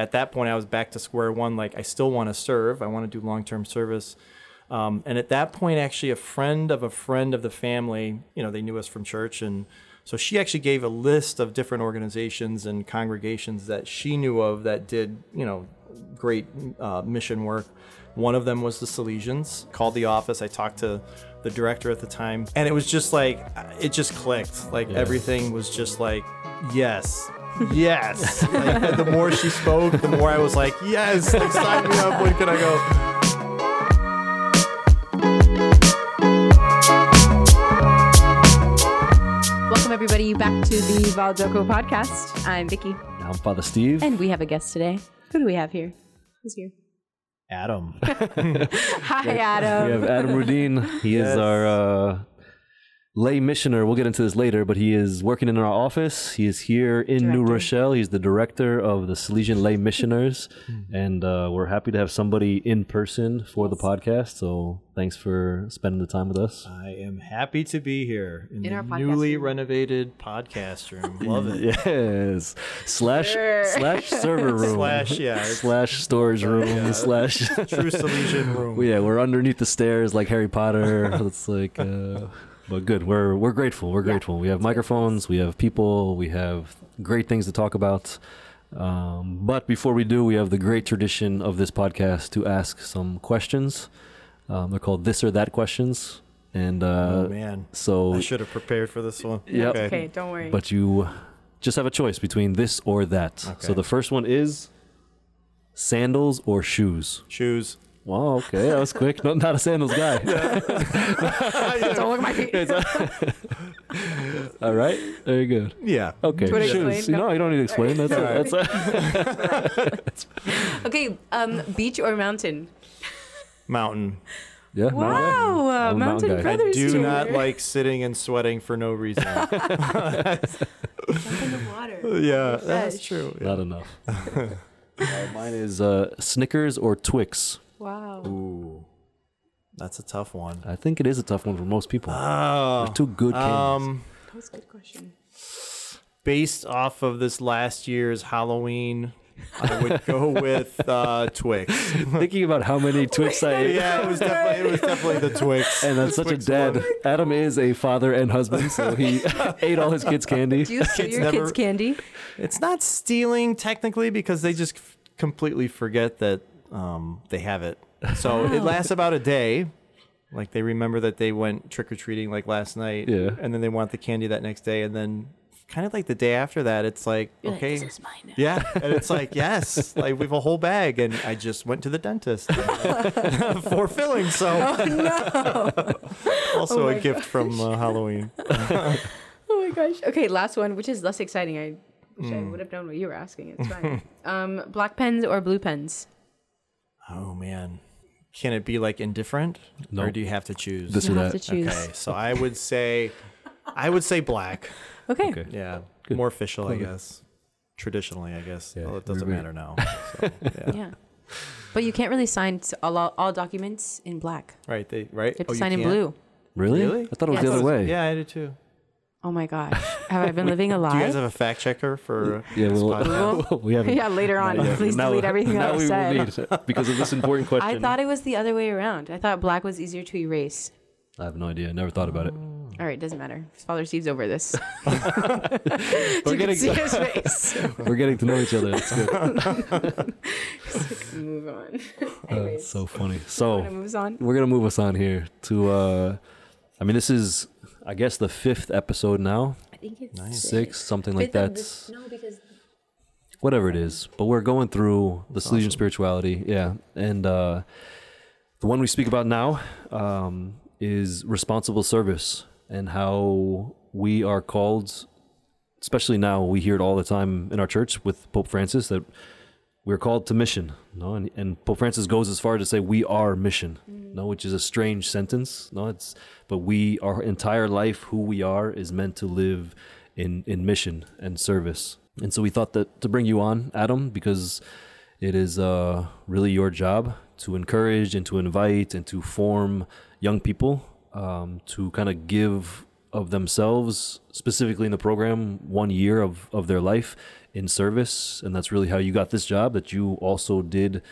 at that point I was back to square one. Like, I still want to serve. I want to do long-term service. And at that point, actually, a friend of the family, you know, they knew us from church. And so she actually gave a list of different organizations and congregations that she knew of that did, you know, great mission work. One of them was the Salesians. Called the office. I talked to the director at the time. And it was just like, it just clicked. Like, everything was just like, yes. Yes. Like, the more she spoke, the more I was like, yes, like, sign me up. When can I go? Welcome, everybody, back to the Val Doco podcast. I'm Vicky. And I'm Father Steve. And we have a guest today. Who do we have here? Who's here? Adam. Hi, Adam. We have Adam Rudin. He is our lay missioner. We'll get into this later, but he is working in our office. He is here in New Rochelle. He's the director of the Salesian Lay Missioners, and we're happy to have somebody in person for the podcast. So thanks for spending the time with us. I am happy to be here in our newly renovated podcast room. Love it. Yes. Slash server room. Slash storage room. Yeah. Slash true Salesian room. Yeah, we're underneath the stairs like Harry Potter. It's like. But good, we're grateful. We're grateful. We have microphones. We have people. We have great things to talk about. But before we do, we have the great tradition of this podcast to ask some questions. They're called this or that questions. And oh man, so I should have prepared for this one. Yeah, okay, don't worry. But you just have a choice between this or that. Okay. So the first one is sandals or shoes. Shoes. Wow, okay, that was quick. No, not a sandals guy. Don't look at my feet. All right, very good. Yeah. Okay. Do you want to explain? No, you don't need to explain. Right. That's all right. That's right. Okay, beach or mountain? Mountain. Yeah. Wow, mountain brothers. I do not like sitting and sweating for no reason. Jump in the water. Yeah, that's true. Yeah. Not enough. Mine is Snickers or Twix. Wow. Ooh, that's a tough one. I think it is a tough one for most people. Oh, they're two good candies. That was a good question. Based off of this last year's Halloween, I would go with Twix. Thinking about how many Twix I ate. Yeah, it was definitely the Twix. And that's such a dad. One. Adam is a father and husband, so he ate all his kids' candy. Do you steal your kids' candy? It's not stealing technically because they just completely forget that they have it. So it lasts about a day. Like, they remember that they went trick-or-treating like last night, and then they want the candy that next day, and then kind of like the day after that, it's like, you're okay, like, this is mine now. Yeah, and it's like, yes, like, we have a whole bag, and I just went to the dentist for filling, so also a gift from Halloween. Oh my gosh. Okay, last one, which is less exciting. I would have known what you were asking. It's fine. Black pens or blue pens? Oh man, can it be like indifferent? Nope. Or do you have to choose? This or that. Okay, so I would say black. Okay. Yeah. Good. More official, I guess. Traditionally, I guess. Yeah. Well, it doesn't matter now. So, yeah. But you can't really sign all documents in black. Right. You have to sign in blue. Really? I thought it was the other way. Yeah, I did too. Oh my gosh. Have I been living a lie? Do you guys have a fact checker for this podcast? We haven't. Yeah, later on. Please delete everything that I said. Now we will need, because of this important question. I thought it was the other way around. I thought black was easier to erase. I have no idea. I never thought about it. All right, doesn't matter. Father Steve's over this. You can see his face. We're getting to know each other. That's good. Like, move on. That's so funny. So we're going to move us on here to, this is, I guess, the 5th episode now. I think it's 6, something like that. Whatever it is. But we're going through the Salesian spirituality. Yeah. And the one we speak about now is responsible service. And how we are called, especially now, we hear it all the time in our church with Pope Francis, that we're called to mission. No, and Pope Francis goes as far as to say we are mission. No, which is a strange sentence. No, but we, our entire life, who we are, is meant to live in mission and service. And so we thought that to bring you on, Adam, because it is really your job to encourage and to invite and to form young people. To kind of give of themselves, specifically in the program, 1 year of their life in service. And that's really how you got this job, that you also did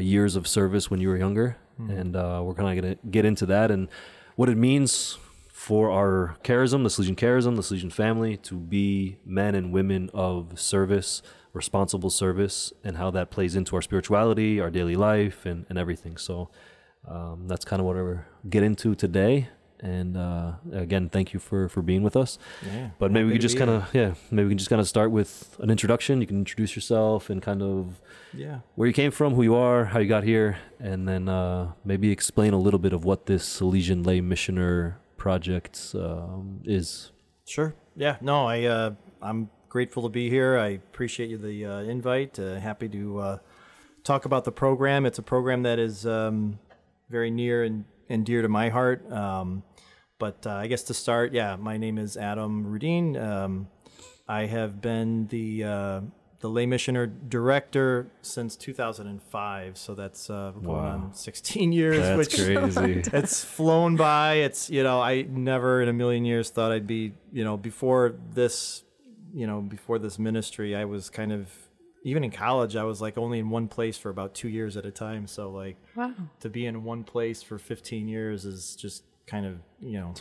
years of service when you were younger. Mm. And we're kind of going to get into that and what it means for our charism, the Salesian family, to be men and women of service, responsible service, and how that plays into our spirituality, our daily life, and everything. So that's kind of what we're get into today. And again, thank you for being with us. Yeah, but maybe we could just kind of start with an introduction. You can introduce yourself and kind of where you came from, who you are, how you got here, and then maybe explain a little bit of what this Salesian Lay Missioner project is. Sure. Yeah. No, I'm grateful to be here. I appreciate you the invite. Happy to talk about the program. It's a program that is very near and dear to my heart. But I guess to start, my name is Adam Rudin. I have been the lay missioner director since 2005, so that's going on 16 years. That's crazy. It's flown by. It's I never in a million years thought I'd be before this ministry. I was kind of, even in college, I was like only in one place for about 2 years at a time. So to be in one place for 15 years is just kind of,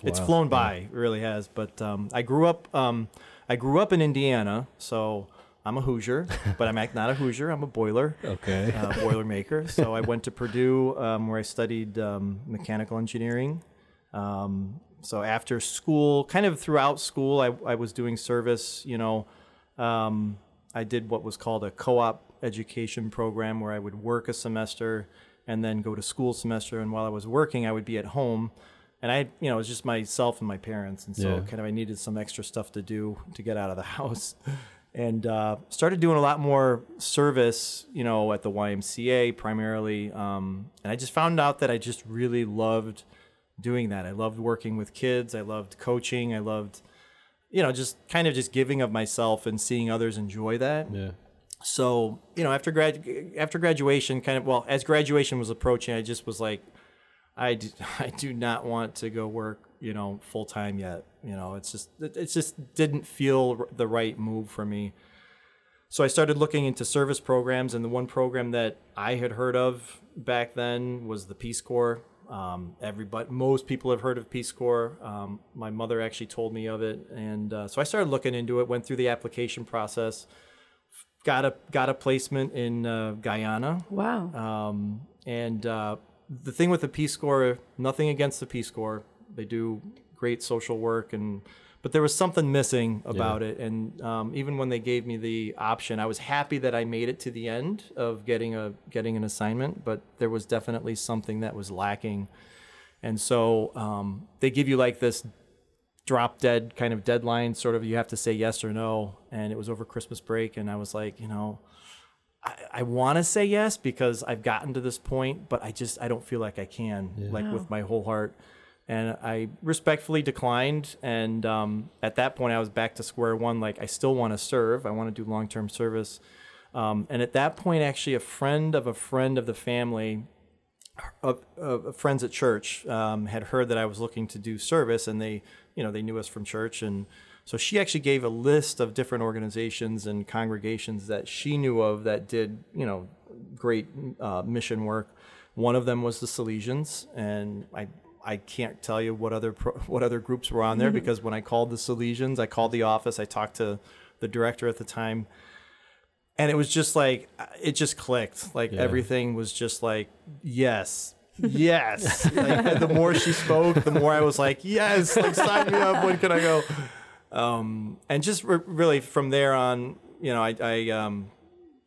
it's flown by. It really has. But I grew up in Indiana, so I'm a Hoosier, but I'm not a Hoosier. I'm a boiler. Okay. Boilermaker. So I went to Purdue, where I studied mechanical engineering. So after school, kind of throughout school, I was doing service. I did what was called a co-op education program, where I would work a semester and then go to school semester. And while I was working, I would be at home, and I, it was just myself and my parents. And so kind of, I needed some extra stuff to do to get out of the house, and started doing a lot more service, at the YMCA primarily. And I just found out that I just really loved doing that. I loved working with kids. I loved coaching. I loved, just kind of just giving of myself and seeing others enjoy that. Yeah. So, as graduation was approaching, I just was like, I do not want to go work, full time yet. It just didn't feel the right move for me. So I started looking into service programs, and the one program that I had heard of back then was the Peace Corps. Most people have heard of Peace Corps. My mother actually told me of it, and so I started looking into it. Went through the application process, got a placement in Guyana. Wow! The thing with the Peace Corps, nothing against the Peace Corps, they do great social work, but there was something missing about it. And even when they gave me the option, I was happy that I made it to the end of getting an assignment, but there was definitely something that was lacking. And so they give you like this drop dead kind of deadline, sort of, you have to say yes or no. And it was over Christmas break, and I was like, I want to say yes because I've gotten to this point, but I don't feel like I can, with my whole heart. And I respectfully declined. And at that point, I was back to square one. Like, I still want to serve. I want to do long-term service. And at that point, actually, a friend of the family, friends at church, had heard that I was looking to do service, and they knew us from church. And so she actually gave a list of different organizations and congregations that she knew of that did, great mission work. One of them was the Salesians, and I can't tell you what other groups were on there, because when I called the Salesians, I called the office, I talked to the director at the time, and it was just like, it just clicked. Like everything was just like, yes. Like, the more she spoke, the more I was like, yes, like, sign me up. When can I go? And just really from there on,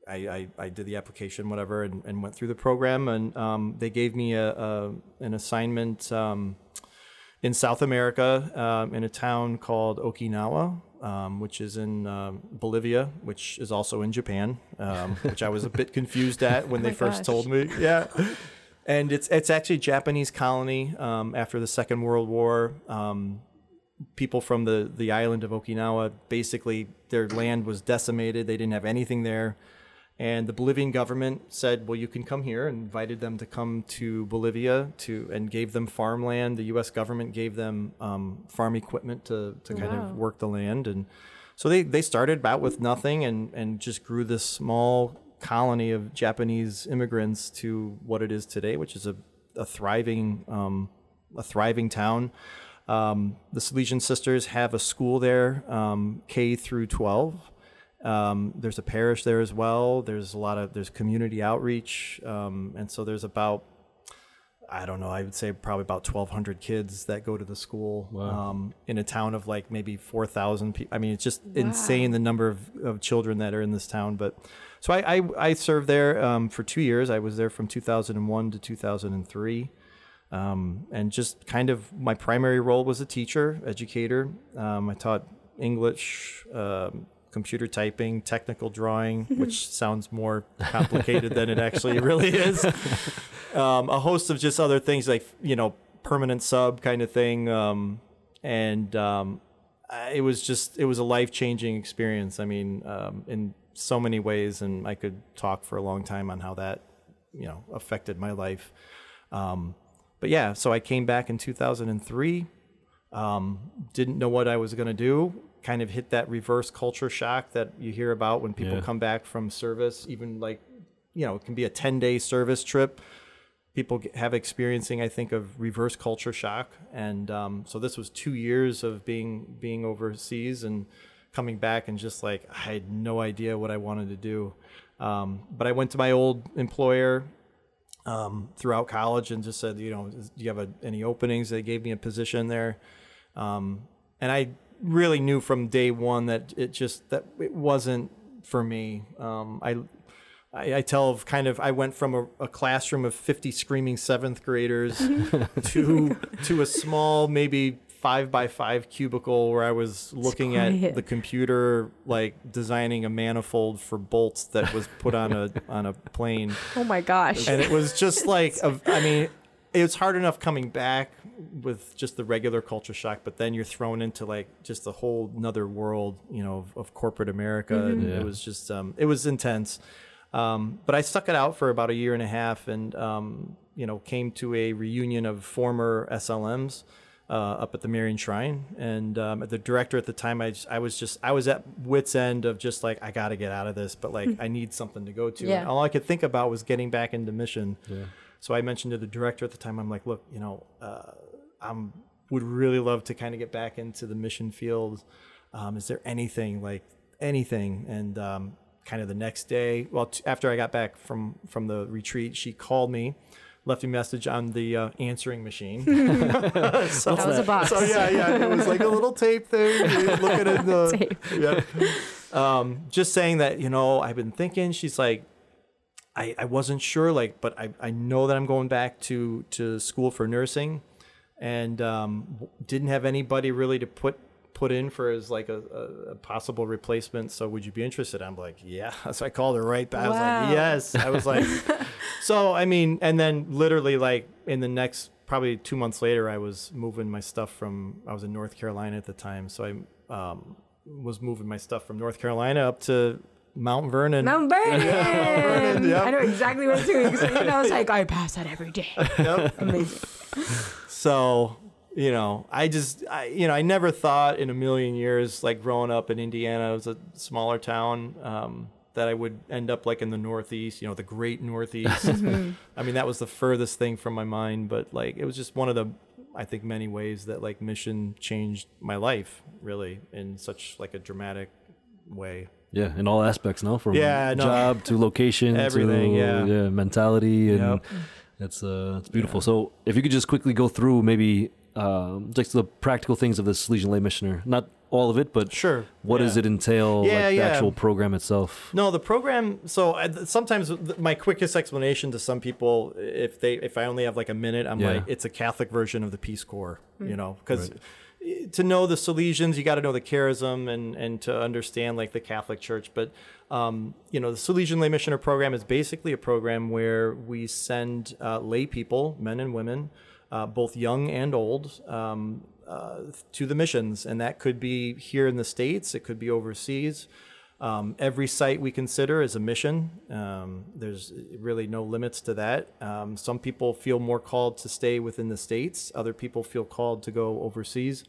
I did the application, whatever, and went through the program, and they gave me an assignment in South America, in a town called Okinawa, which is in Bolivia, which is also in Japan, which I was a bit confused at when told me. Yeah. And it's actually a Japanese colony after the Second World War. People from the island of Okinawa, basically their land was decimated. They didn't have anything there. And the Bolivian government said, well, you can come here, and invited them to come to Bolivia and gave them farmland. The U.S. government gave them farm equipment to kind of work the land. And so they started out with nothing and just grew this small colony of Japanese immigrants to what it is today, which is a thriving town. The Salesian Sisters have a school there, K through 12. There's a parish there as well. There's community outreach. And so there's about, I don't know, I would say probably about 1,200 kids that go to the school, in a town of like maybe 4,000 people. I mean, it's just insane the number of children that are in this town. But so I served there, for 2 years. I was there from 2001 to 2003. And just kind of my primary role was a teacher, educator. I taught English, computer typing, technical drawing, which sounds more complicated than it actually really is. A host of just other things like, permanent sub kind of thing. It was a life-changing experience. I mean, in so many ways, and I could talk for a long time on how that, affected my life. But yeah, so I came back in 2003, didn't know what I was going to do. Kind of hit that reverse culture shock that you hear about when people come back from service, even like, it can be a 10-day service trip. People have experiencing, I think, of reverse culture shock. And so this was 2 years of being overseas and coming back and just like, I had no idea what I wanted to do. But I went to my old employer throughout college and just said, do you have any openings? They gave me a position there. And I really knew from day one that it wasn't for me. I tell of kind of, I went from a classroom of 50 screaming seventh graders to a small, maybe 5x5 cubicle where I was looking at the computer, like designing a manifold for bolts that was put on a plane. Oh my gosh. And it was just like, it was hard enough coming back with just the regular culture shock, but then you're thrown into like just the whole another world, of corporate America. Mm-hmm. And it was just, it was intense. But I stuck it out for about a year and a half and, came to a reunion of former SLMs, up at the Marian Shrine. And, the director at the time, I was at wit's end of just like, I got to get out of this, but like, I need something to go to. Yeah. And all I could think about was getting back into mission. Yeah. So I mentioned to the director at the time, I'm like, look, I'm would really love to kind of get back into the mission field. Is there anything? And kind of the next day, after I got back from the retreat, she called me, left a message on the answering machine. So, that was a box. So yeah, it was like a little tape thing. Looking at the tape. Yeah. Just saying that, I've been thinking. She's like, I wasn't sure, but I know that I'm going back to school for nursing, and didn't have anybody really to put in for as like a possible replacement. So would you be interested? I'm like, yeah. So I called her right back. Wow. I was like, yes. So and then literally in the next probably 2 months later, I was moving my stuff I was in North Carolina at the time, so I was moving my stuff from North Carolina up to Mount Vernon. Yep. I know exactly what it's doing. So, I was like, I pass that every day. Yep. Amazing. So, I never thought in a million years, growing up in Indiana, it was a smaller town, that I would end up in the Northeast, the great Northeast. That was the furthest thing from my mind, but it was just one of the, I think, many ways that mission changed my life really in such a dramatic way. Yeah, in all aspects now, from job to location, everything, to mentality, and it's beautiful. Yeah. So if you could just quickly go through maybe just the practical things of the Salesian Lay Missioner. Not all of it, but sure. What does it entail, the actual program itself? No, the program, so sometimes my quickest explanation to some people, if I only have a minute, I'm it's a Catholic version of the Peace Corps, because... Right. To know the Salesians, you got to know the charism and to understand the Catholic Church. But, the Salesian Lay Missioner program is basically a program where we send lay people, men and women, both young and old, to the missions. And that could be here in the States. It could be overseas. Every site we consider is a mission. There's really no limits to that. Some people feel more called to stay within the States. Other people feel called to go overseas.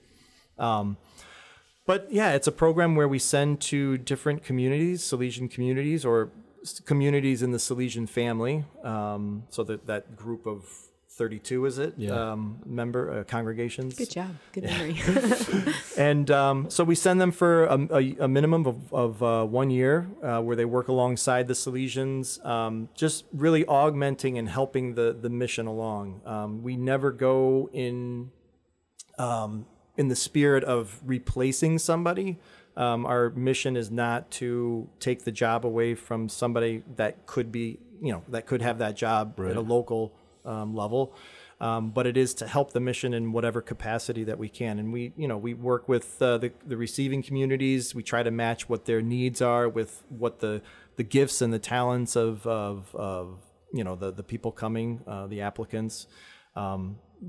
But yeah, it's a program where we send to different communities, Salesian communities, or communities in the Salesian family. So that group of 32, is it? Yeah. Congregations. Good job. Good memory. Yeah. And so we send them for a minimum of 1 year, where they work alongside the Salesians, just really augmenting and helping the mission along. We never go in the spirit of replacing somebody. Our mission is not to take the job away from somebody that could be, that could have that job right at a local level. But it is to help the mission in whatever capacity that we can. And we work with the receiving communities. We try to match what their needs are with what the gifts and the talents of the people coming, the applicants.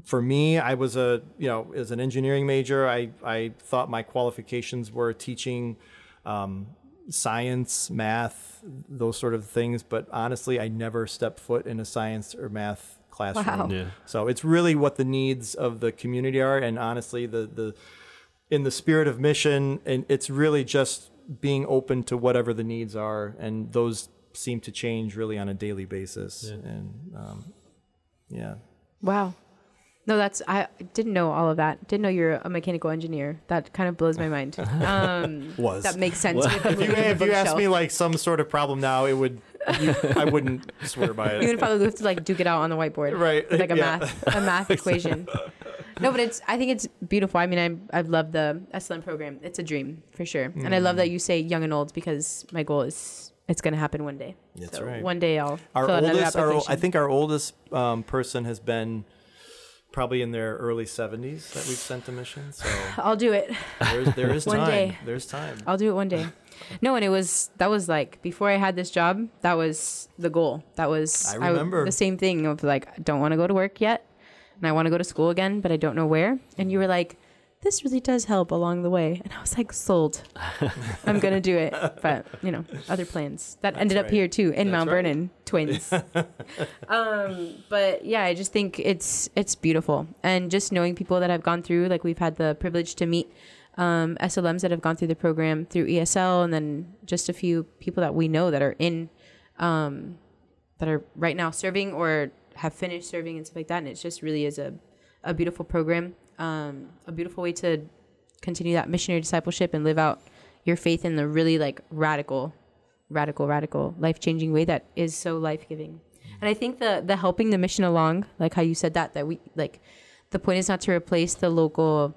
For me, I was as an engineering major, I thought my qualifications were teaching science, math, those sort of things. But honestly, I never stepped foot in a science or math classroom. Wow. Yeah. So it's really what the needs of the community are. And honestly, the in the spirit of mission, and it's really just being open to whatever the needs are. And those seem to change really on a daily basis. Yeah. And yeah. Wow. No, I didn't know all of that. Didn't know you're a mechanical engineer. That kind of blows my mind. That makes sense. If you asked me like some sort of problem now, I wouldn't swear by it. You would probably have to like duke it out on the whiteboard, right? With, like a math equation. No, but I think it's beautiful. I mean, I've loved the SLM program. It's a dream for sure, and I love that you say young and old, because my goal is it's going to happen one day. That's right. One day I'll fill out another application. I think our oldest person has been probably in their early 70s that we've sent a mission. So I'll do it. There is time. One day. There's time. I'll do it one day. No, and that was like before I had this job. That was the goal. That was I remember the same thing of like, I don't want to go to work yet, and I want to go to school again, but I don't know where. And you were like, this really does help along the way, and I was like, sold. I'm gonna do it. But other plans that ended up here too in Mount Vernon. Twins. But yeah, I just think it's beautiful, and just knowing people that have gone through, like we've had the privilege to meet SLMs that have gone through the program through ESL, and then just a few people that we know that are in that are right now serving or have finished serving and stuff like that. And it just really is a beautiful program, a beautiful way to continue that missionary discipleship and live out your faith in the really like radical, life-changing way that is so life-giving. And I think the helping the mission along, like how you said that we like, the point is not to replace the local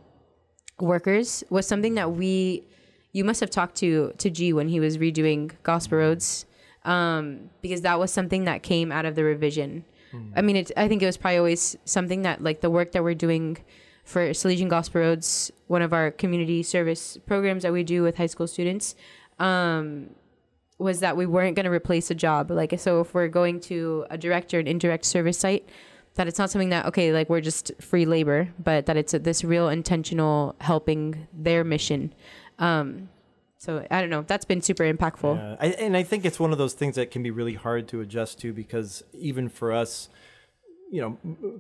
workers, was something that you must have talked to G when he was redoing Gospel Roads, because that was something that came out of the revision. Mm. I mean, I think it was probably always something that like the work that we're doing for Salesian Gospel Roads, one of our community service programs that we do with high school students, was that we weren't going to replace a job. Like, so if we're going to a direct or an indirect service site, that it's not something that, okay, like we're just free labor, but that it's this real intentional helping their mission. So I don't know, that's been super impactful. Yeah. And I think it's one of those things that can be really hard to adjust to, because even for us,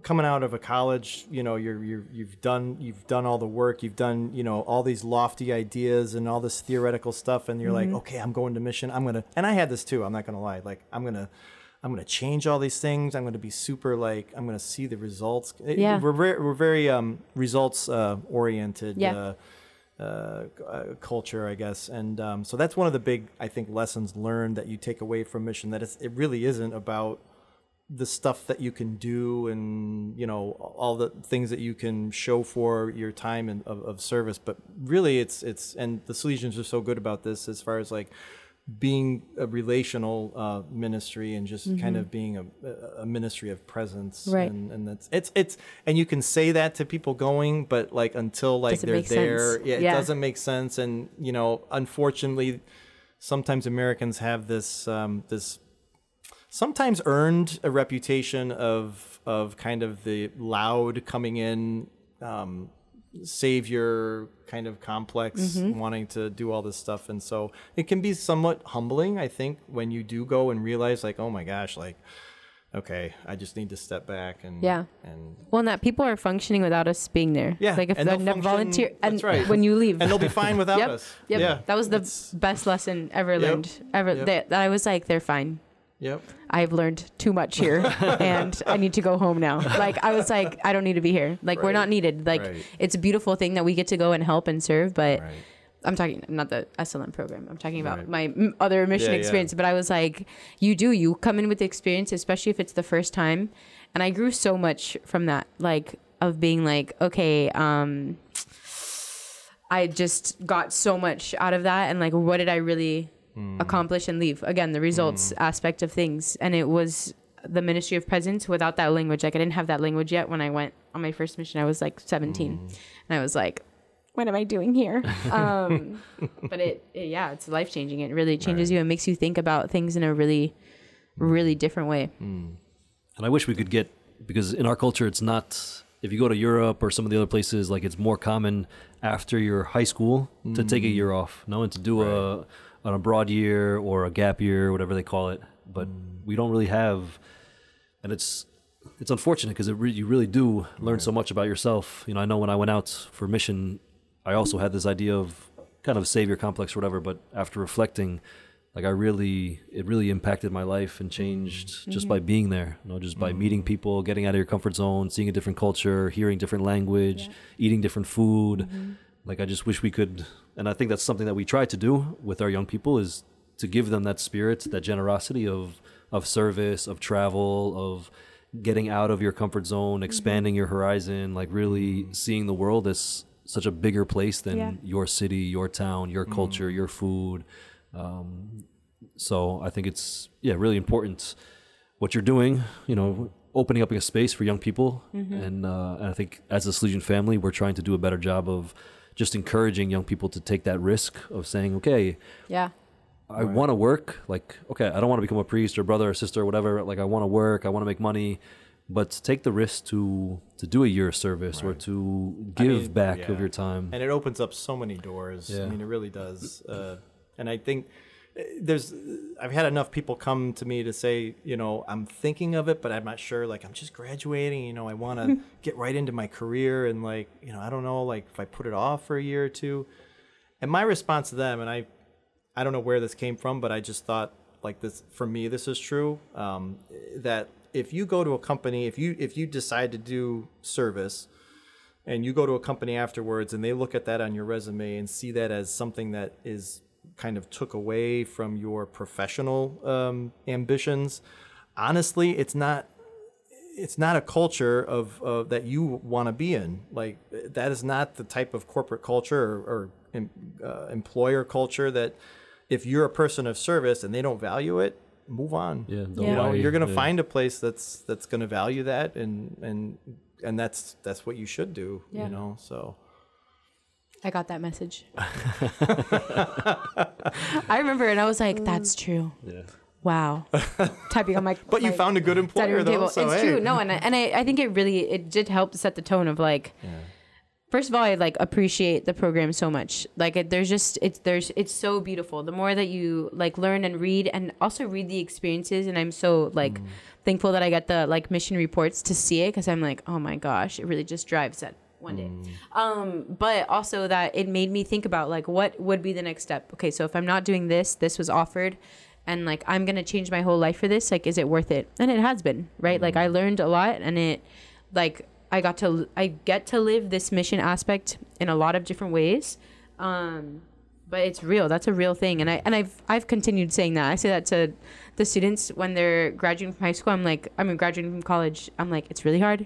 coming out of a college, you've done all the work, you've done, all these lofty ideas and all this theoretical stuff, and you're mm-hmm. like, okay, I'm going to mission. And I had this too, I'm not going to lie. Like, I'm going to change all these things. I'm going to be super like, I'm going to see the results. Yeah. We're very results oriented. Yeah. Culture, I guess. And so that's one of the big, I think, lessons learned that you take away from mission, that it really isn't about the stuff that you can do and, all the things that you can show for your time and of service. But really it's and the Salesians are so good about this as far as like being a relational ministry and just mm-hmm. kind of being a ministry of presence, right? And that's it's and you can say that to people going, but like until like they're there, it doesn't make sense. And unfortunately, sometimes Americans have this this sometimes earned a reputation of kind of the loud coming in. savior kind of complex, wanting to do all this stuff. And so it can be somewhat humbling, I think, when you do go and realize, like, oh my gosh, like, okay, I just need to step back and and that people are functioning without us being there. Yeah, like if they're not volunteer, and when you leave, and they'll be fine without us. Yeah, that was the best lesson ever learned. That I was like, they're fine. Yep. I've learned too much here and I need to go home now. Like I was like, I don't need to be here. Like we're not needed. Like it's a beautiful thing that we get to go and help and serve, but I'm talking not the SLM program. I'm talking about my other mission experience, but I was like, you come in with the experience, especially if it's the first time. And I grew so much from that, like of being like, okay, I just got so much out of that. And like, what did I really accomplish and leave? Again, the results aspect of things. And it was the ministry of presence without that language. Like I didn't have that language yet. When I went on my first mission, I was like 17 and I was like, what am I doing here? But it's life changing. It really changes you and makes you think about things in a really, really different way. And I wish we could get, because in our culture, it's not, if you go to Europe or some of the other places, like it's more common after your high school to take a year off, and to do an abroad year or a gap year, whatever they call it. But we don't really have, and it's unfortunate because you really do learn so much about yourself. You know, I know when I went out for mission, I also had this idea of kind of savior complex or whatever, but after reflecting, like it really impacted my life and changed just by being there, just by meeting people, getting out of your comfort zone, seeing a different culture, hearing different language, eating different food. Like I just wish we could, and I think that's something that we try to do with our young people, is to give them that spirit, that generosity of service, of travel, of getting out of your comfort zone, expanding your horizon, like really seeing the world as such a bigger place than your city, your town, your culture, your food. So I think it's really important what you're doing, opening up a space for young people. And I think as a Salesian family, we're trying to do a better job of just encouraging young people to take that risk of saying, okay, I want to work. Like, okay, I don't want to become a priest or brother or sister or whatever. Like I want to work, I want to make money, but take the risk to do a year of service or to give back of your time. And it opens up so many doors. Yeah. I mean, it really does. And I think I've had enough people come to me to say, I'm thinking of it, but I'm not sure, like I'm just graduating, I want to get right into my career. And like, I don't know, like if I put it off for a year or two. And my response to them, and I don't know where this came from, but I just thought like this, for me, this is true, that if you go to a company, if you decide to do service and you go to a company afterwards and they look at that on your resume and see that as something that is kind of took away from your professional ambitions, honestly, it's not a culture of that you want to be in. Like that is not the type of corporate culture or employer culture that if you're a person of service and they don't value it, move on. You're going to find a place that's going to value that, and that's what you should do. So I got that message. I remember, and I was like, that's true. Yeah. Wow. Typing on my... But you found a good employer, though, so it's true. No, and I think it did help set the tone of, like... Yeah. First of all, I like appreciate the program so much. Like it's so beautiful. The more that you like learn and read, and also read the experiences, and I'm so like thankful that I got the like mission reports to see it, because I'm like, oh my gosh, it really just drives that one day. But also that it made me think about like what would be the next step. Okay, so if I'm not doing this was offered, and like I'm gonna change my whole life for this. Like, is it worth it? And it has been, right? Like I learned a lot, and it like. I get to live this mission aspect in a lot of different ways, but it's real. That's a real thing, and I've continued saying that. I say that to the students when they're graduating from high school. Graduating from college. I'm like, it's really hard.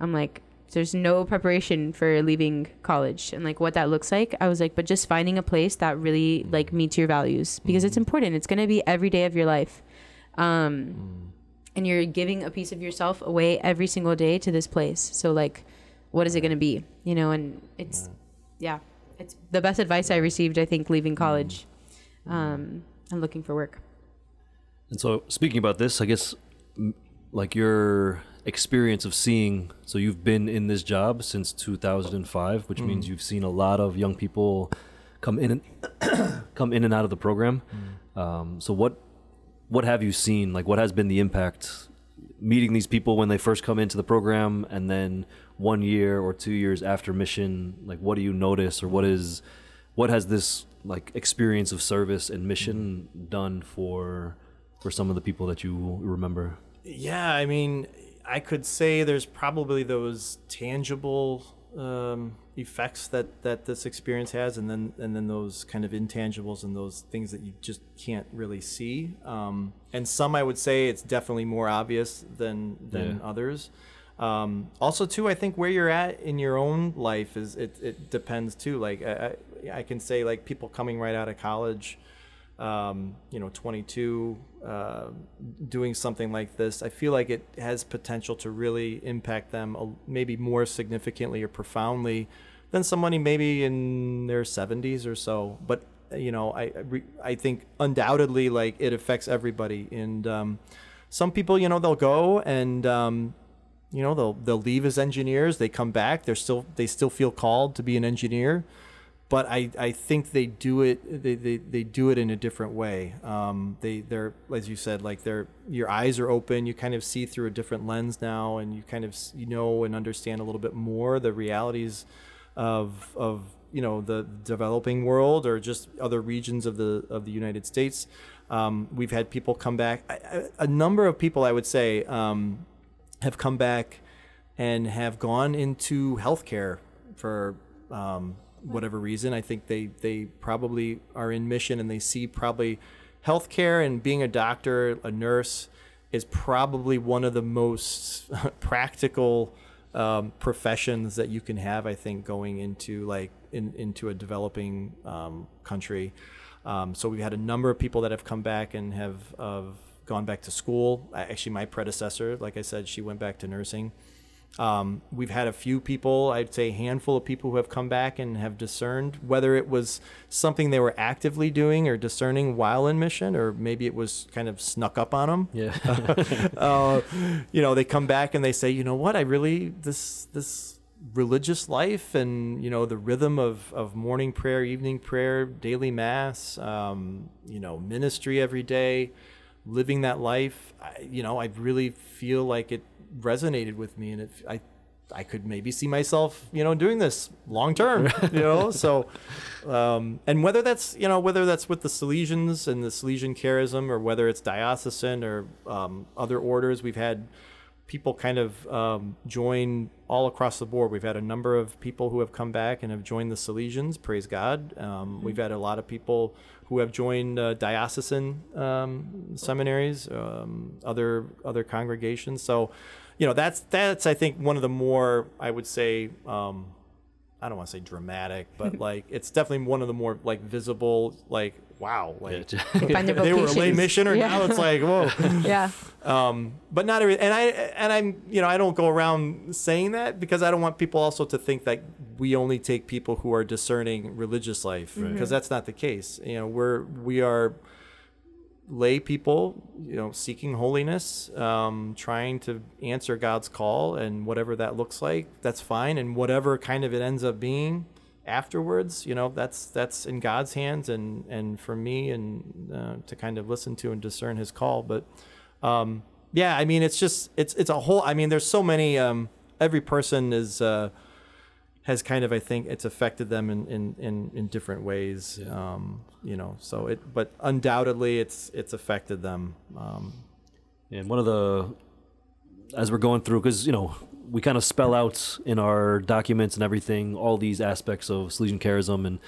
I'm like, there's no preparation for leaving college and like what that looks like. I was like, but just finding a place that really like meets your values, because it's important. It's gonna be every day of your life. And you're giving a piece of yourself away every single day to this place. So like, what is it going to be? And it's, it's the best advice I received, I think, leaving college and looking for work. And so speaking about this, I guess like your experience of seeing, so you've been in this job since 2005, which means you've seen a lot of young people come in and come in and out of the program. So what have you seen? Like, what has been the impact meeting these people when they first come into the program, and then 1 year or 2 years after mission? Like, what do you notice, or what has this like experience of service and mission done for some of the people that you remember? Yeah, I mean, I could say there's probably those tangible effects that this experience has, and then those kind of intangibles and those things that you just can't really see. And some, I would say, it's definitely more obvious than others. Also, too, I think where you're at in your own life is it depends too. Like I can say, like, people coming right out of college, 22, doing something like this, I feel like it has potential to really impact them maybe more significantly or profoundly than somebody maybe in their 70s or so. But, I think undoubtedly, like, it affects everybody. And some people, they'll go and, they'll leave as engineers. They come back. They still feel called to be an engineer. But I think they do it in a different way. They're, as you said, like, your eyes are open. You kind of see through a different lens now, and you kind of and understand a little bit more the realities of the developing world or just other regions of the United States. We've had people come back. A number of people, I would say, have come back and have gone into healthcare for whatever reason. I think they probably are in mission, and they see probably healthcare and being a doctor, a nurse, is probably one of the most practical professions that you can have, I think, going into into a developing country. So we've had a number of people that have come back and have gone back to school. Actually, my predecessor, like I said, she went back to nursing. We've had a few people, I'd say a handful of people, who have come back and have discerned whether it was something they were actively doing or discerning while in mission, or maybe it was kind of snuck up on them. Yeah. They come back and they say, you know what, I really, this religious life and, the rhythm of morning prayer, evening prayer, daily mass, ministry every day, living that life, I really feel like it resonated with me, and I could maybe see myself, doing this long term, So, and whether that's, with the Salesians and the Salesian charism, or whether it's diocesan or other orders, we've had people kind of join all across the board. We've had a number of people who have come back and have joined the Salesians, praise God. We've had a lot of people who have joined diocesan seminaries, other congregations. So, that's I think one of the more, I would say, I don't want to say dramatic, but like it's definitely one of the more like visible, like, wow, like they were a lay missioner. Yeah. Now it's like, whoa. Yeah. But not every, and I'm, I don't go around saying that because I don't want people also to think that we only take people who are discerning religious life, because that's not the case. We are lay people, seeking holiness, trying to answer God's call, and whatever that looks like, that's fine. And whatever kind of it ends up being afterwards, that's in God's hands, and for me, and to kind of listen to and discern his call. But it's a whole, there's so many, every person is has kind of, I think it's affected them in different ways. Yeah. But undoubtedly it's affected them. And one of the, as we're going through, cause we kind of spell out in our documents and everything, all these aspects of Salesian charism. And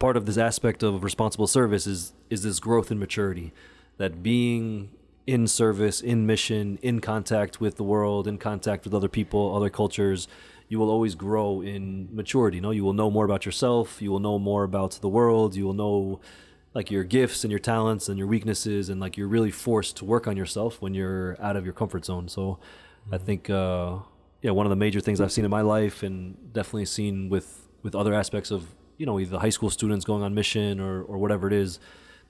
part of this aspect of responsible service is this growth and maturity, that being in service, in mission, in contact with the world, in contact with other people, other cultures, you will always grow in maturity. You will know more about yourself. You will know more about the world. You will know like your gifts and your talents and your weaknesses, and like you're really forced to work on yourself when you're out of your comfort zone. So I think, one of the major things I've seen in my life, and definitely seen with other aspects of, either high school students going on mission or whatever it is,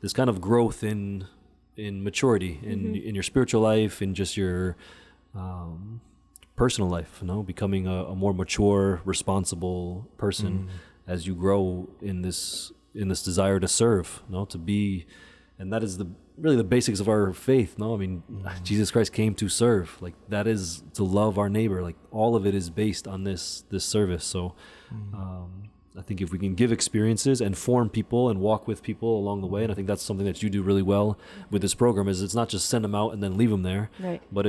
this kind of growth in maturity in your spiritual life, and just your personal life, you know, becoming a more mature, responsible person as you grow in this desire to serve, you know, to be, and that is really the basics of our faith. No, I mean, Jesus Christ came to serve. Like, that is to love our neighbor. Like, all of it is based on this service. So I think if we can give experiences and form people and walk with people along the way, and I think that's something that you do really well with this program, is it's not just send them out and then leave them there, right? But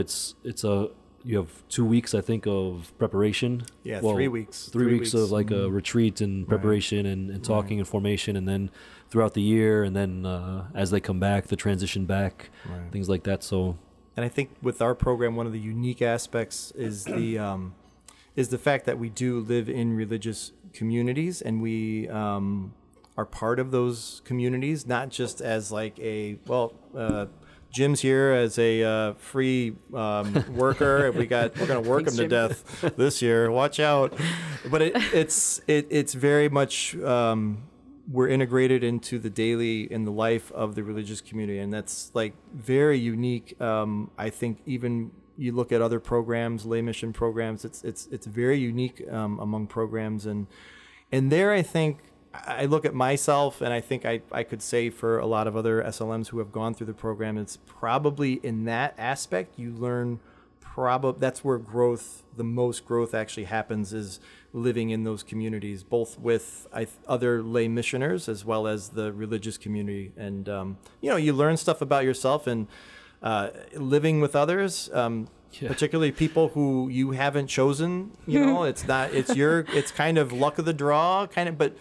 you have 2 weeks, I think, of preparation. Yeah, well, 3 weeks. Three weeks of like a retreat and preparation and talking and formation, and then throughout the year, and then as they come back, the transition back, things like that. So, and I think with our program, one of the unique aspects is the fact that we do live in religious communities, and we are part of those communities, not just as like Jim's here as a free worker. We're going to work him to death this year. Watch out! But it's very much we're integrated into the daily and the life of the religious community, and that's like very unique. I think even you look at other programs, lay mission programs. It's very unique among programs, and there I think. I look at myself, and I think I could say for a lot of other SLMs who have gone through the program, it's probably in that aspect you learn. That's where the most growth actually happens, is living in those communities, both with other lay missioners as well as the religious community, and you learn stuff about yourself and living with others. Particularly people who you haven't chosen. You know, it's kind of luck of the draw, kind of, but.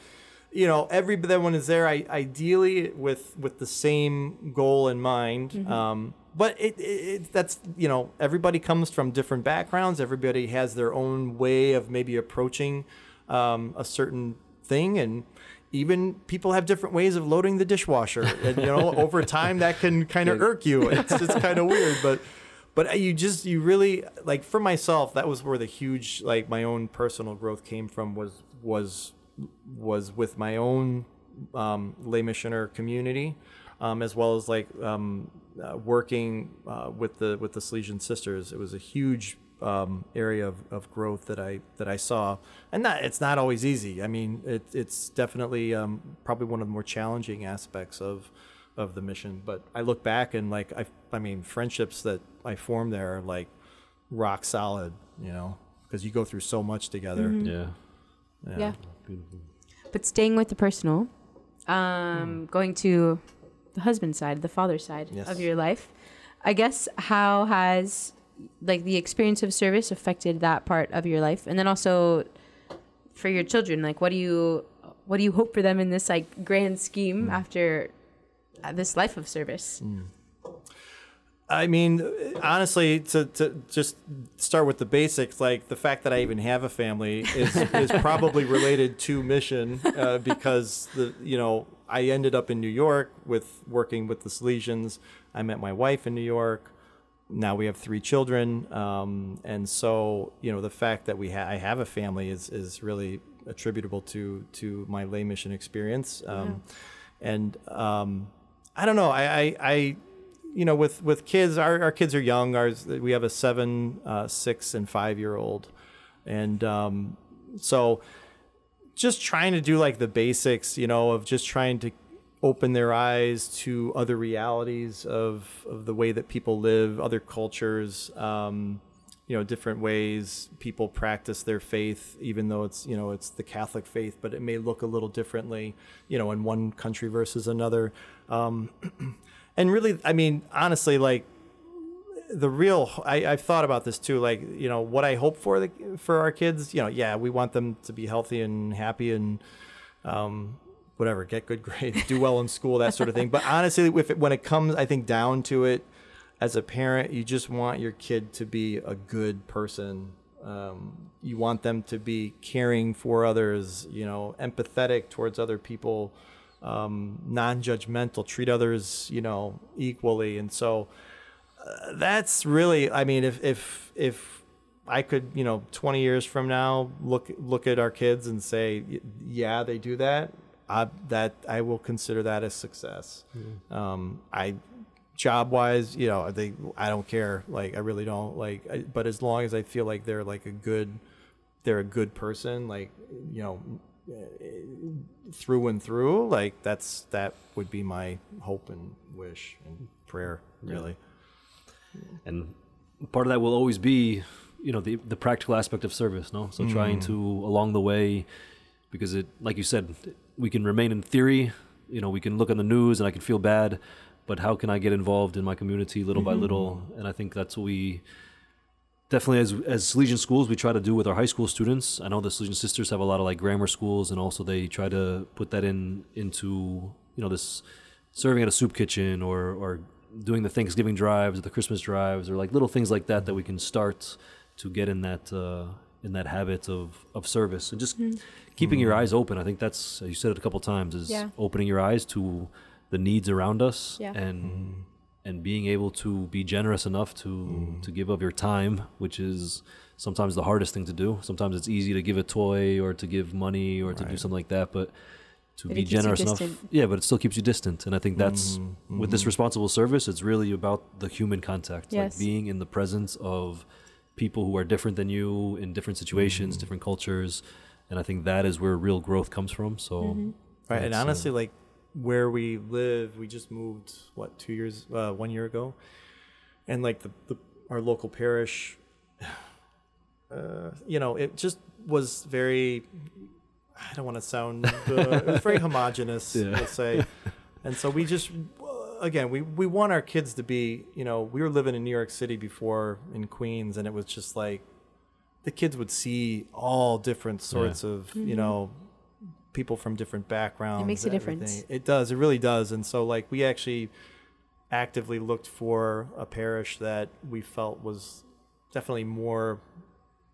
You know, everyone is there ideally with the same goal in mind. But that's, you know, everybody comes from different backgrounds. Everybody has their own way of maybe approaching a certain thing. And even people have different ways of loading the dishwasher. And, you know, over time that can kind of irk you. It's kind of weird, but you really, like, for myself, that was where the huge, like, my own personal growth came from was with my own lay missioner community, as well as like working with the Salesian Sisters. It was a huge area of growth that I saw, and it's not always easy. I mean, it's definitely probably one of the more challenging aspects of the mission. But I look back and like I mean, friendships that I formed there are like rock solid, you know, because you go through so much together. Mm-hmm. Yeah. Yeah. Beautiful. But staying with the personal, going to the husband's side, the father's side of your life, I guess, how has like the experience of service affected that part of your life? And then also for your children, like what do you hope for them in this like grand scheme after this life of service? I mean, honestly, to just start with the basics, like the fact that I even have a family is probably related to mission, because I ended up in New York working with the Salesians. I met my wife in New York. Now we have 3 children, and so the fact that I have a family is really attributable to my lay mission experience, and I don't know, I with kids, our kids are young. We have a 7, 6, and 5-year-old. And so just trying to do like the basics, of just trying to open their eyes to other realities of the way that people live, other cultures, different ways people practice their faith, even though it's, it's the Catholic faith, but it may look a little differently, in one country versus another. And really, I mean, honestly, like I've thought about this too. Like, what I hope for our kids, we want them to be healthy and happy and whatever, get good grades, do well in school, that sort of thing. But honestly, when it comes, I think, down to it, as a parent, you just want your kid to be a good person. You want them to be caring for others, empathetic towards other people. Non-judgmental, treat others, equally. And so that's really, I mean, if I could, 20 years from now, look at our kids and say, yeah, they do that, I will consider that a success. Mm-hmm. I job wise, you know, I don't care. Like, I really don't. Like, but as long as I feel like they're like they're a good person, like, you know, through and through, like that would be my hope and wish and prayer, really. Yeah. And part of that will always be, you know, the practical aspect of service, no? So trying to, along the way, because it, like you said, we can remain in theory, you know, we can look on the news and I can feel bad, but how can I get involved in my community little by little? And I think that's what we definitely, as Salesian schools, we try to do with our high school students. I know the Salesian sisters have a lot of like grammar schools, and also they try to put that into, you know, this serving at a soup kitchen or doing the Thanksgiving drives or the Christmas drives, or like little things like that we can start to get in that habit of service and just keeping your eyes open. I think that's, you said it a couple of times, is opening your eyes to the needs around us and being able to be generous enough to give of your time, which is sometimes the hardest thing to do. Sometimes it's easy to give a toy or to give money or to do something like that, but to be generous enough. Yeah, but it still keeps you distant. And I think that's, with this responsible service, it's really about the human contact, like being in the presence of people who are different than you in different situations, different cultures. And I think that is where real growth comes from. So, right. And honestly, like where we live, we just moved, 1 year ago. And like our local parish, you know, it just was very, I don't want to sound, it was very homogenous, we'll say. And so we just, again, we want our kids to be, you know, we were living in New York City before, in Queens, and it was just like, the kids would see all different sorts of, you know, people from different backgrounds. It makes a difference. It does. It really does. And so, like, we actually actively looked for a parish that we felt was definitely more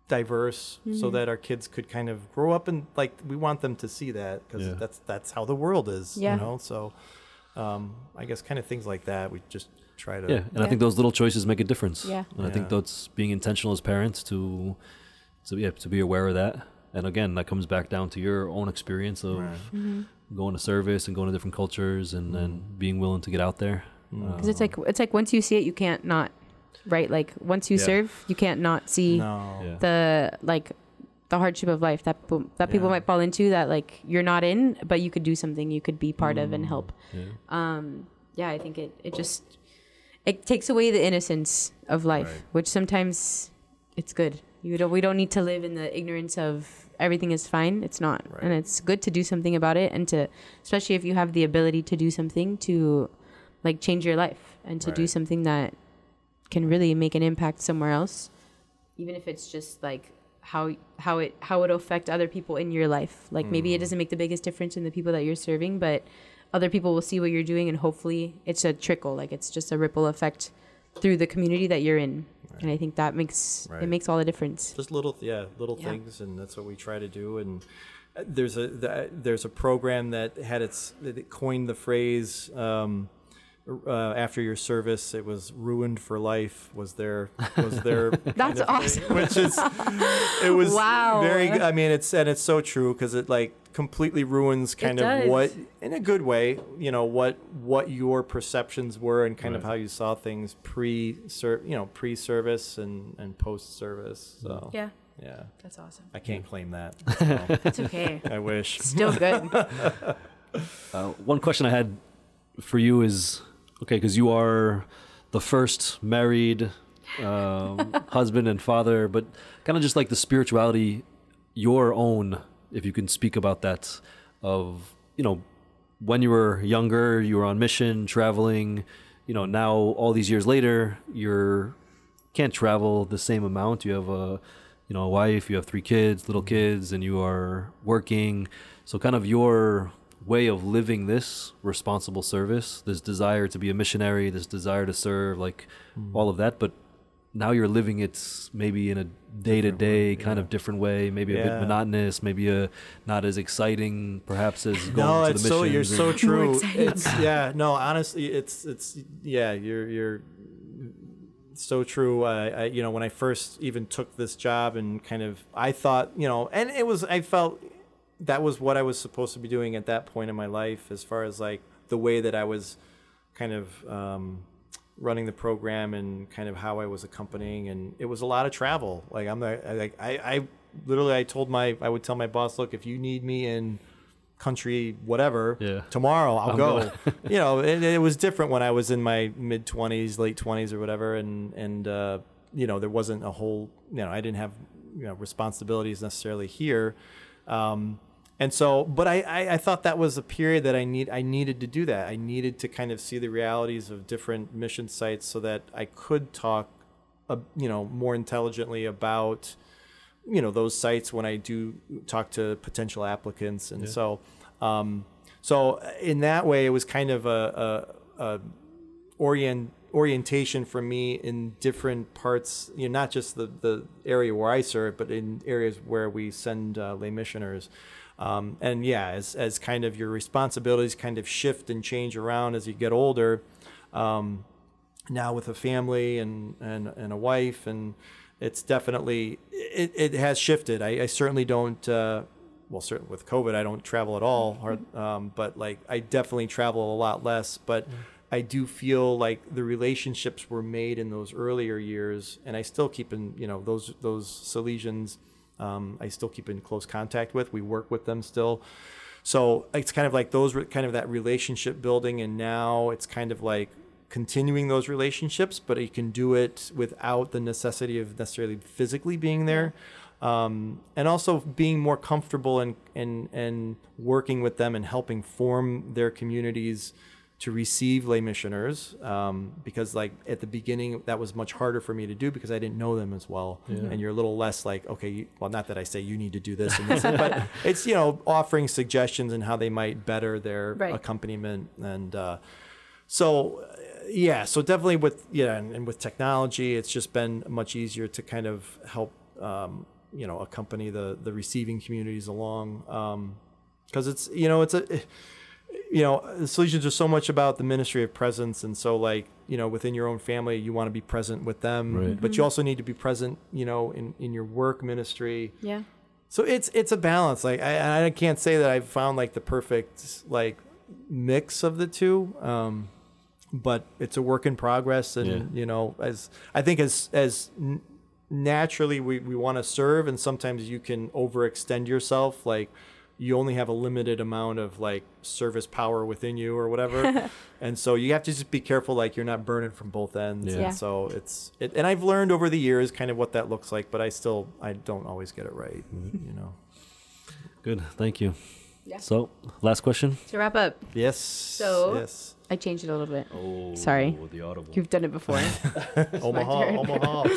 diverse, so that our kids could kind of grow up and, like, we want them to see that, because that's how the world is, you know? So I guess kind of things like that, we just try to... Yeah, and I think those little choices make a difference. Yeah. And I think that's being intentional as parents to be aware of that. And again, that comes back down to your own experience of going to service and going to different cultures and then being willing to get out there. Because it's like once you see it, you can't not, right? Like once you serve, you can't not see the like the hardship of life that people might fall into that like you're not in, but you could do something, you could be part of and help. Yeah. I think it just it takes away the innocence of life, which sometimes it's good. We don't need to live in the ignorance of everything is fine. It's not. Right. And it's good to do something about it, and to, especially if you have the ability to do something to like change your life and to do something that can really make an impact somewhere else, even if it's just like how it'll affect other people in your life. Like maybe it doesn't make the biggest difference in the people that you're serving, but other people will see what you're doing, and hopefully it's a trickle, like it's just a ripple effect through the community that you're in. Right. And I think that makes it makes all the difference. Just little things, and that's what we try to do. And there's a program that it coined the phrase after your service. It was ruined for life. Was there? That's awesome. Wow. Very. I mean, it's so true, because it like completely ruins what, in a good way, you know, what your perceptions were and kind of how you saw things pre-service and post-service. So yeah, that's awesome. I can't claim that. So. It's okay. I wish. Still good. One question I had for you is, okay, because you are the first married husband and father, but kind of just like the spirituality, your own, if you can speak about that, of, you know, when you were younger, you were on mission, traveling, you know, now all these years later, you can't travel the same amount. You have a wife, you have 3 kids, little kids, and you are working. So kind of your way of living this responsible service, this desire to be a missionary, this desire to serve, like all of that, but now you're living it maybe in a day-to-day kind of different way, maybe a bit monotonous, maybe not as exciting perhaps as going to the mission. No, you're so true. Honestly, it's you're so true. I you know, when I first even took this job and kind of, I thought, you know, and it was, I felt that was what I was supposed to be doing at that point in my life, as far as like the way that I was kind of running the program and kind of how I was accompanying, and it was a lot of travel. Like I would tell my boss, look, if you need me in country whatever, tomorrow I'll go. You know, it was different when I was in my mid 20s, late 20s or whatever, and you know, there wasn't a whole, you know, I didn't have, you know, responsibilities necessarily here. And so, but I thought that was a period that I needed to do that. I needed to kind of see the realities of different mission sites so that I could talk, you know, more intelligently about, you know, those sites when I do talk to potential applicants. And so in that way, it was kind of a orientation for me in different parts, you know, not just the area where I serve, but in areas where we send lay missioners. And yeah, as kind of your responsibilities kind of shift and change around as you get older, now with a family and a wife, and it's definitely, it has shifted. I certainly don't, certainly with COVID, I don't travel at all, but like I definitely travel a lot less, but I do feel like the relationships were made in those earlier years, and I still keep in, you know, those Salesians, I still keep in close contact with. We work with them still. So it's kind of like those, kind of that relationship building. And now it's kind of like continuing those relationships, but you can do it without the necessity of necessarily physically being there. And also being more comfortable and working with them and helping form their communities to receive lay missioners, because like at the beginning that was much harder for me to do because I didn't know them as well. Yeah. And you're a little less like, okay, well, not that I say you need to do this and this, but it's, you know, offering suggestions and how they might better their accompaniment. And so definitely with, and with technology, it's just been much easier to kind of help, you know, accompany the receiving communities along. 'Cause it's, you know, you know, the Salesians are so much about the ministry of presence. And so like, you know, within your own family, you want to be present with them, but you also need to be present, you know, in your work ministry. Yeah. So it's a balance. Like I can't say that I've found like the perfect, like mix of the two. But it's a work in progress. And, you know, as I think as naturally we want to serve, and sometimes you can overextend yourself. Like, you only have a limited amount of like service power within you or whatever. And so you have to just be careful, like you're not burning from both ends. Yeah. And so and I've learned over the years kind of what that looks like, but I don't always get it right, you know. Good. Thank you. Yeah. So last question. To wrap up. Yes. So yes. I changed it a little bit. Oh, sorry. The audible. You've done it before. Omaha.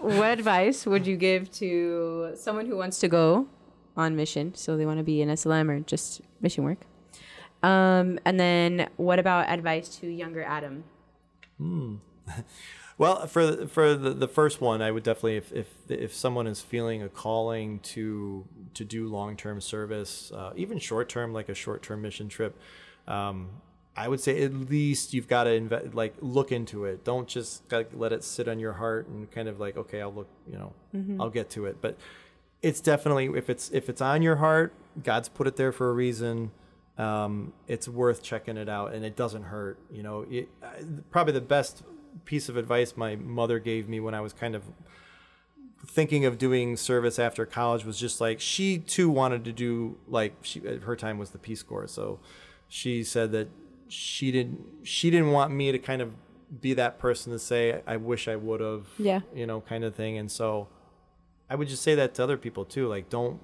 What advice would you give to someone who wants to go on mission, so they want to be an SLM or just mission work? And then what about advice to younger Adam? Well, for the first one, I would definitely, if someone is feeling a calling to do long-term service, even short-term, like a short-term mission trip, I would say at least you've got to look into it. Don't just let it sit on your heart and kind of like, okay, I'll look, you know, I'll get to it. But it's definitely, if it's on your heart, God's put it there for a reason. It's worth checking it out, and it doesn't hurt. You know, probably the best piece of advice my mother gave me when I was kind of thinking of doing service after college was just like, she too wanted to do, like, her time was the Peace Corps. So she said that she didn't want me to kind of be that person to say, I wish I would have, you know, kind of thing. And so I would just say that to other people too. Like, don't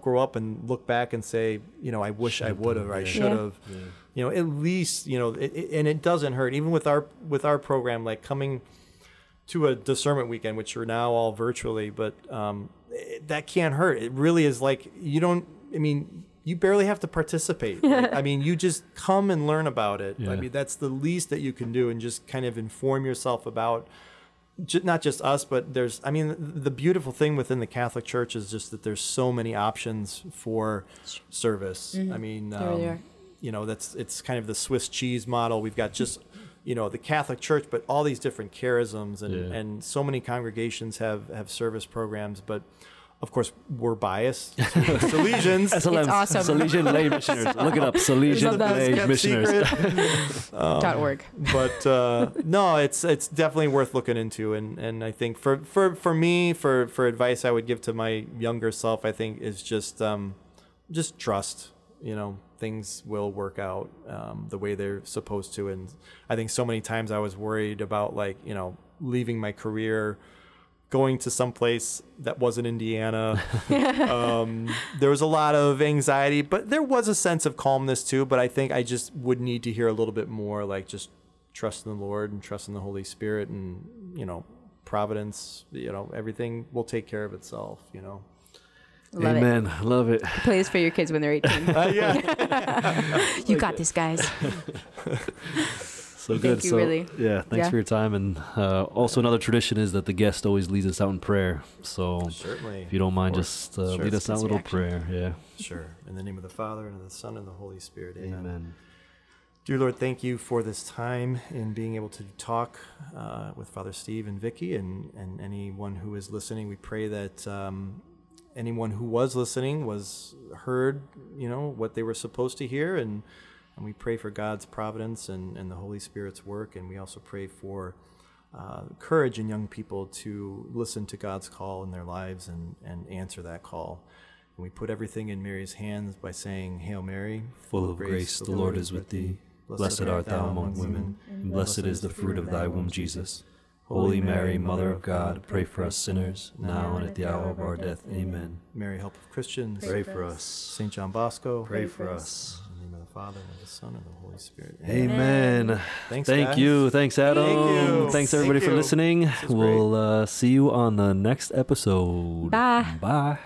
grow up and look back and say, you know, I wish I would have, or I should have. Yeah. You know, at least, you know, and it doesn't hurt. Even with our program, like coming to a discernment weekend, which are now all virtually, but that can't hurt. It really is like, you barely have to participate. Like, you just come and learn about it. Yeah. That's the least that you can do, and just kind of inform yourself about not just us, but there's, the beautiful thing within the Catholic Church is just that there's so many options for service. You know, it's kind of the Swiss cheese model. We've got just, you know, the Catholic Church, but all these different charisms, and so many congregations have service programs. But Of course, we're biased. Salesians. SLMs. It's awesome. Salesian Lay Missioners. Look it up. Salesian Lay Missioners. .org. But no, it's definitely worth looking into. And I think for me, for advice I would give to my younger self, I think is just trust. You know, things will work out the way they're supposed to. And I think so many times I was worried about, like, you know, leaving my career, going to someplace that wasn't Indiana. There was a lot of anxiety, but there was a sense of calmness too. But I think I just would need to hear a little bit more, like, just trust in the Lord and trust in the Holy Spirit, and, you know, providence, you know, everything will take care of itself, you know. Love Amen. It. Love it. Play this for your kids when they're 18. Yeah. You got this, guys. So good. Thank you, so, really. Yeah, thanks for your time. And also another tradition is that the guest always leads us out in prayer. So certainly, if you don't mind, just lead us out a little prayer. Yeah. Sure. In the name of the Father, and of the Son, and the Holy Spirit. Amen. Amen. Dear Lord, thank you for this time and being able to talk with Father Steve and Vicky and anyone who is listening. We pray that anyone who was listening was heard, you know, what they were supposed to hear. And we pray for God's providence and the Holy Spirit's work. And we also pray for courage in young people to listen to God's call in their lives and answer that call. And we put everything in Mary's hands by saying, Hail Mary, full of grace, the Lord is with thee. Blessed art thou among women, and blessed is the fruit of thy womb, Jesus. Holy Mary, Mother of God, pray for us sinners, now and at the hour of our death. Amen. Mary, help of Christians, pray for us. St. John Bosco, pray for us. Father, and the Son, and the Holy Spirit. Amen. Amen. Thanks, guys. You. Thanks, Adam. Thank you. Thanks, everybody, for listening. We'll see you on the next episode. Bye. Bye.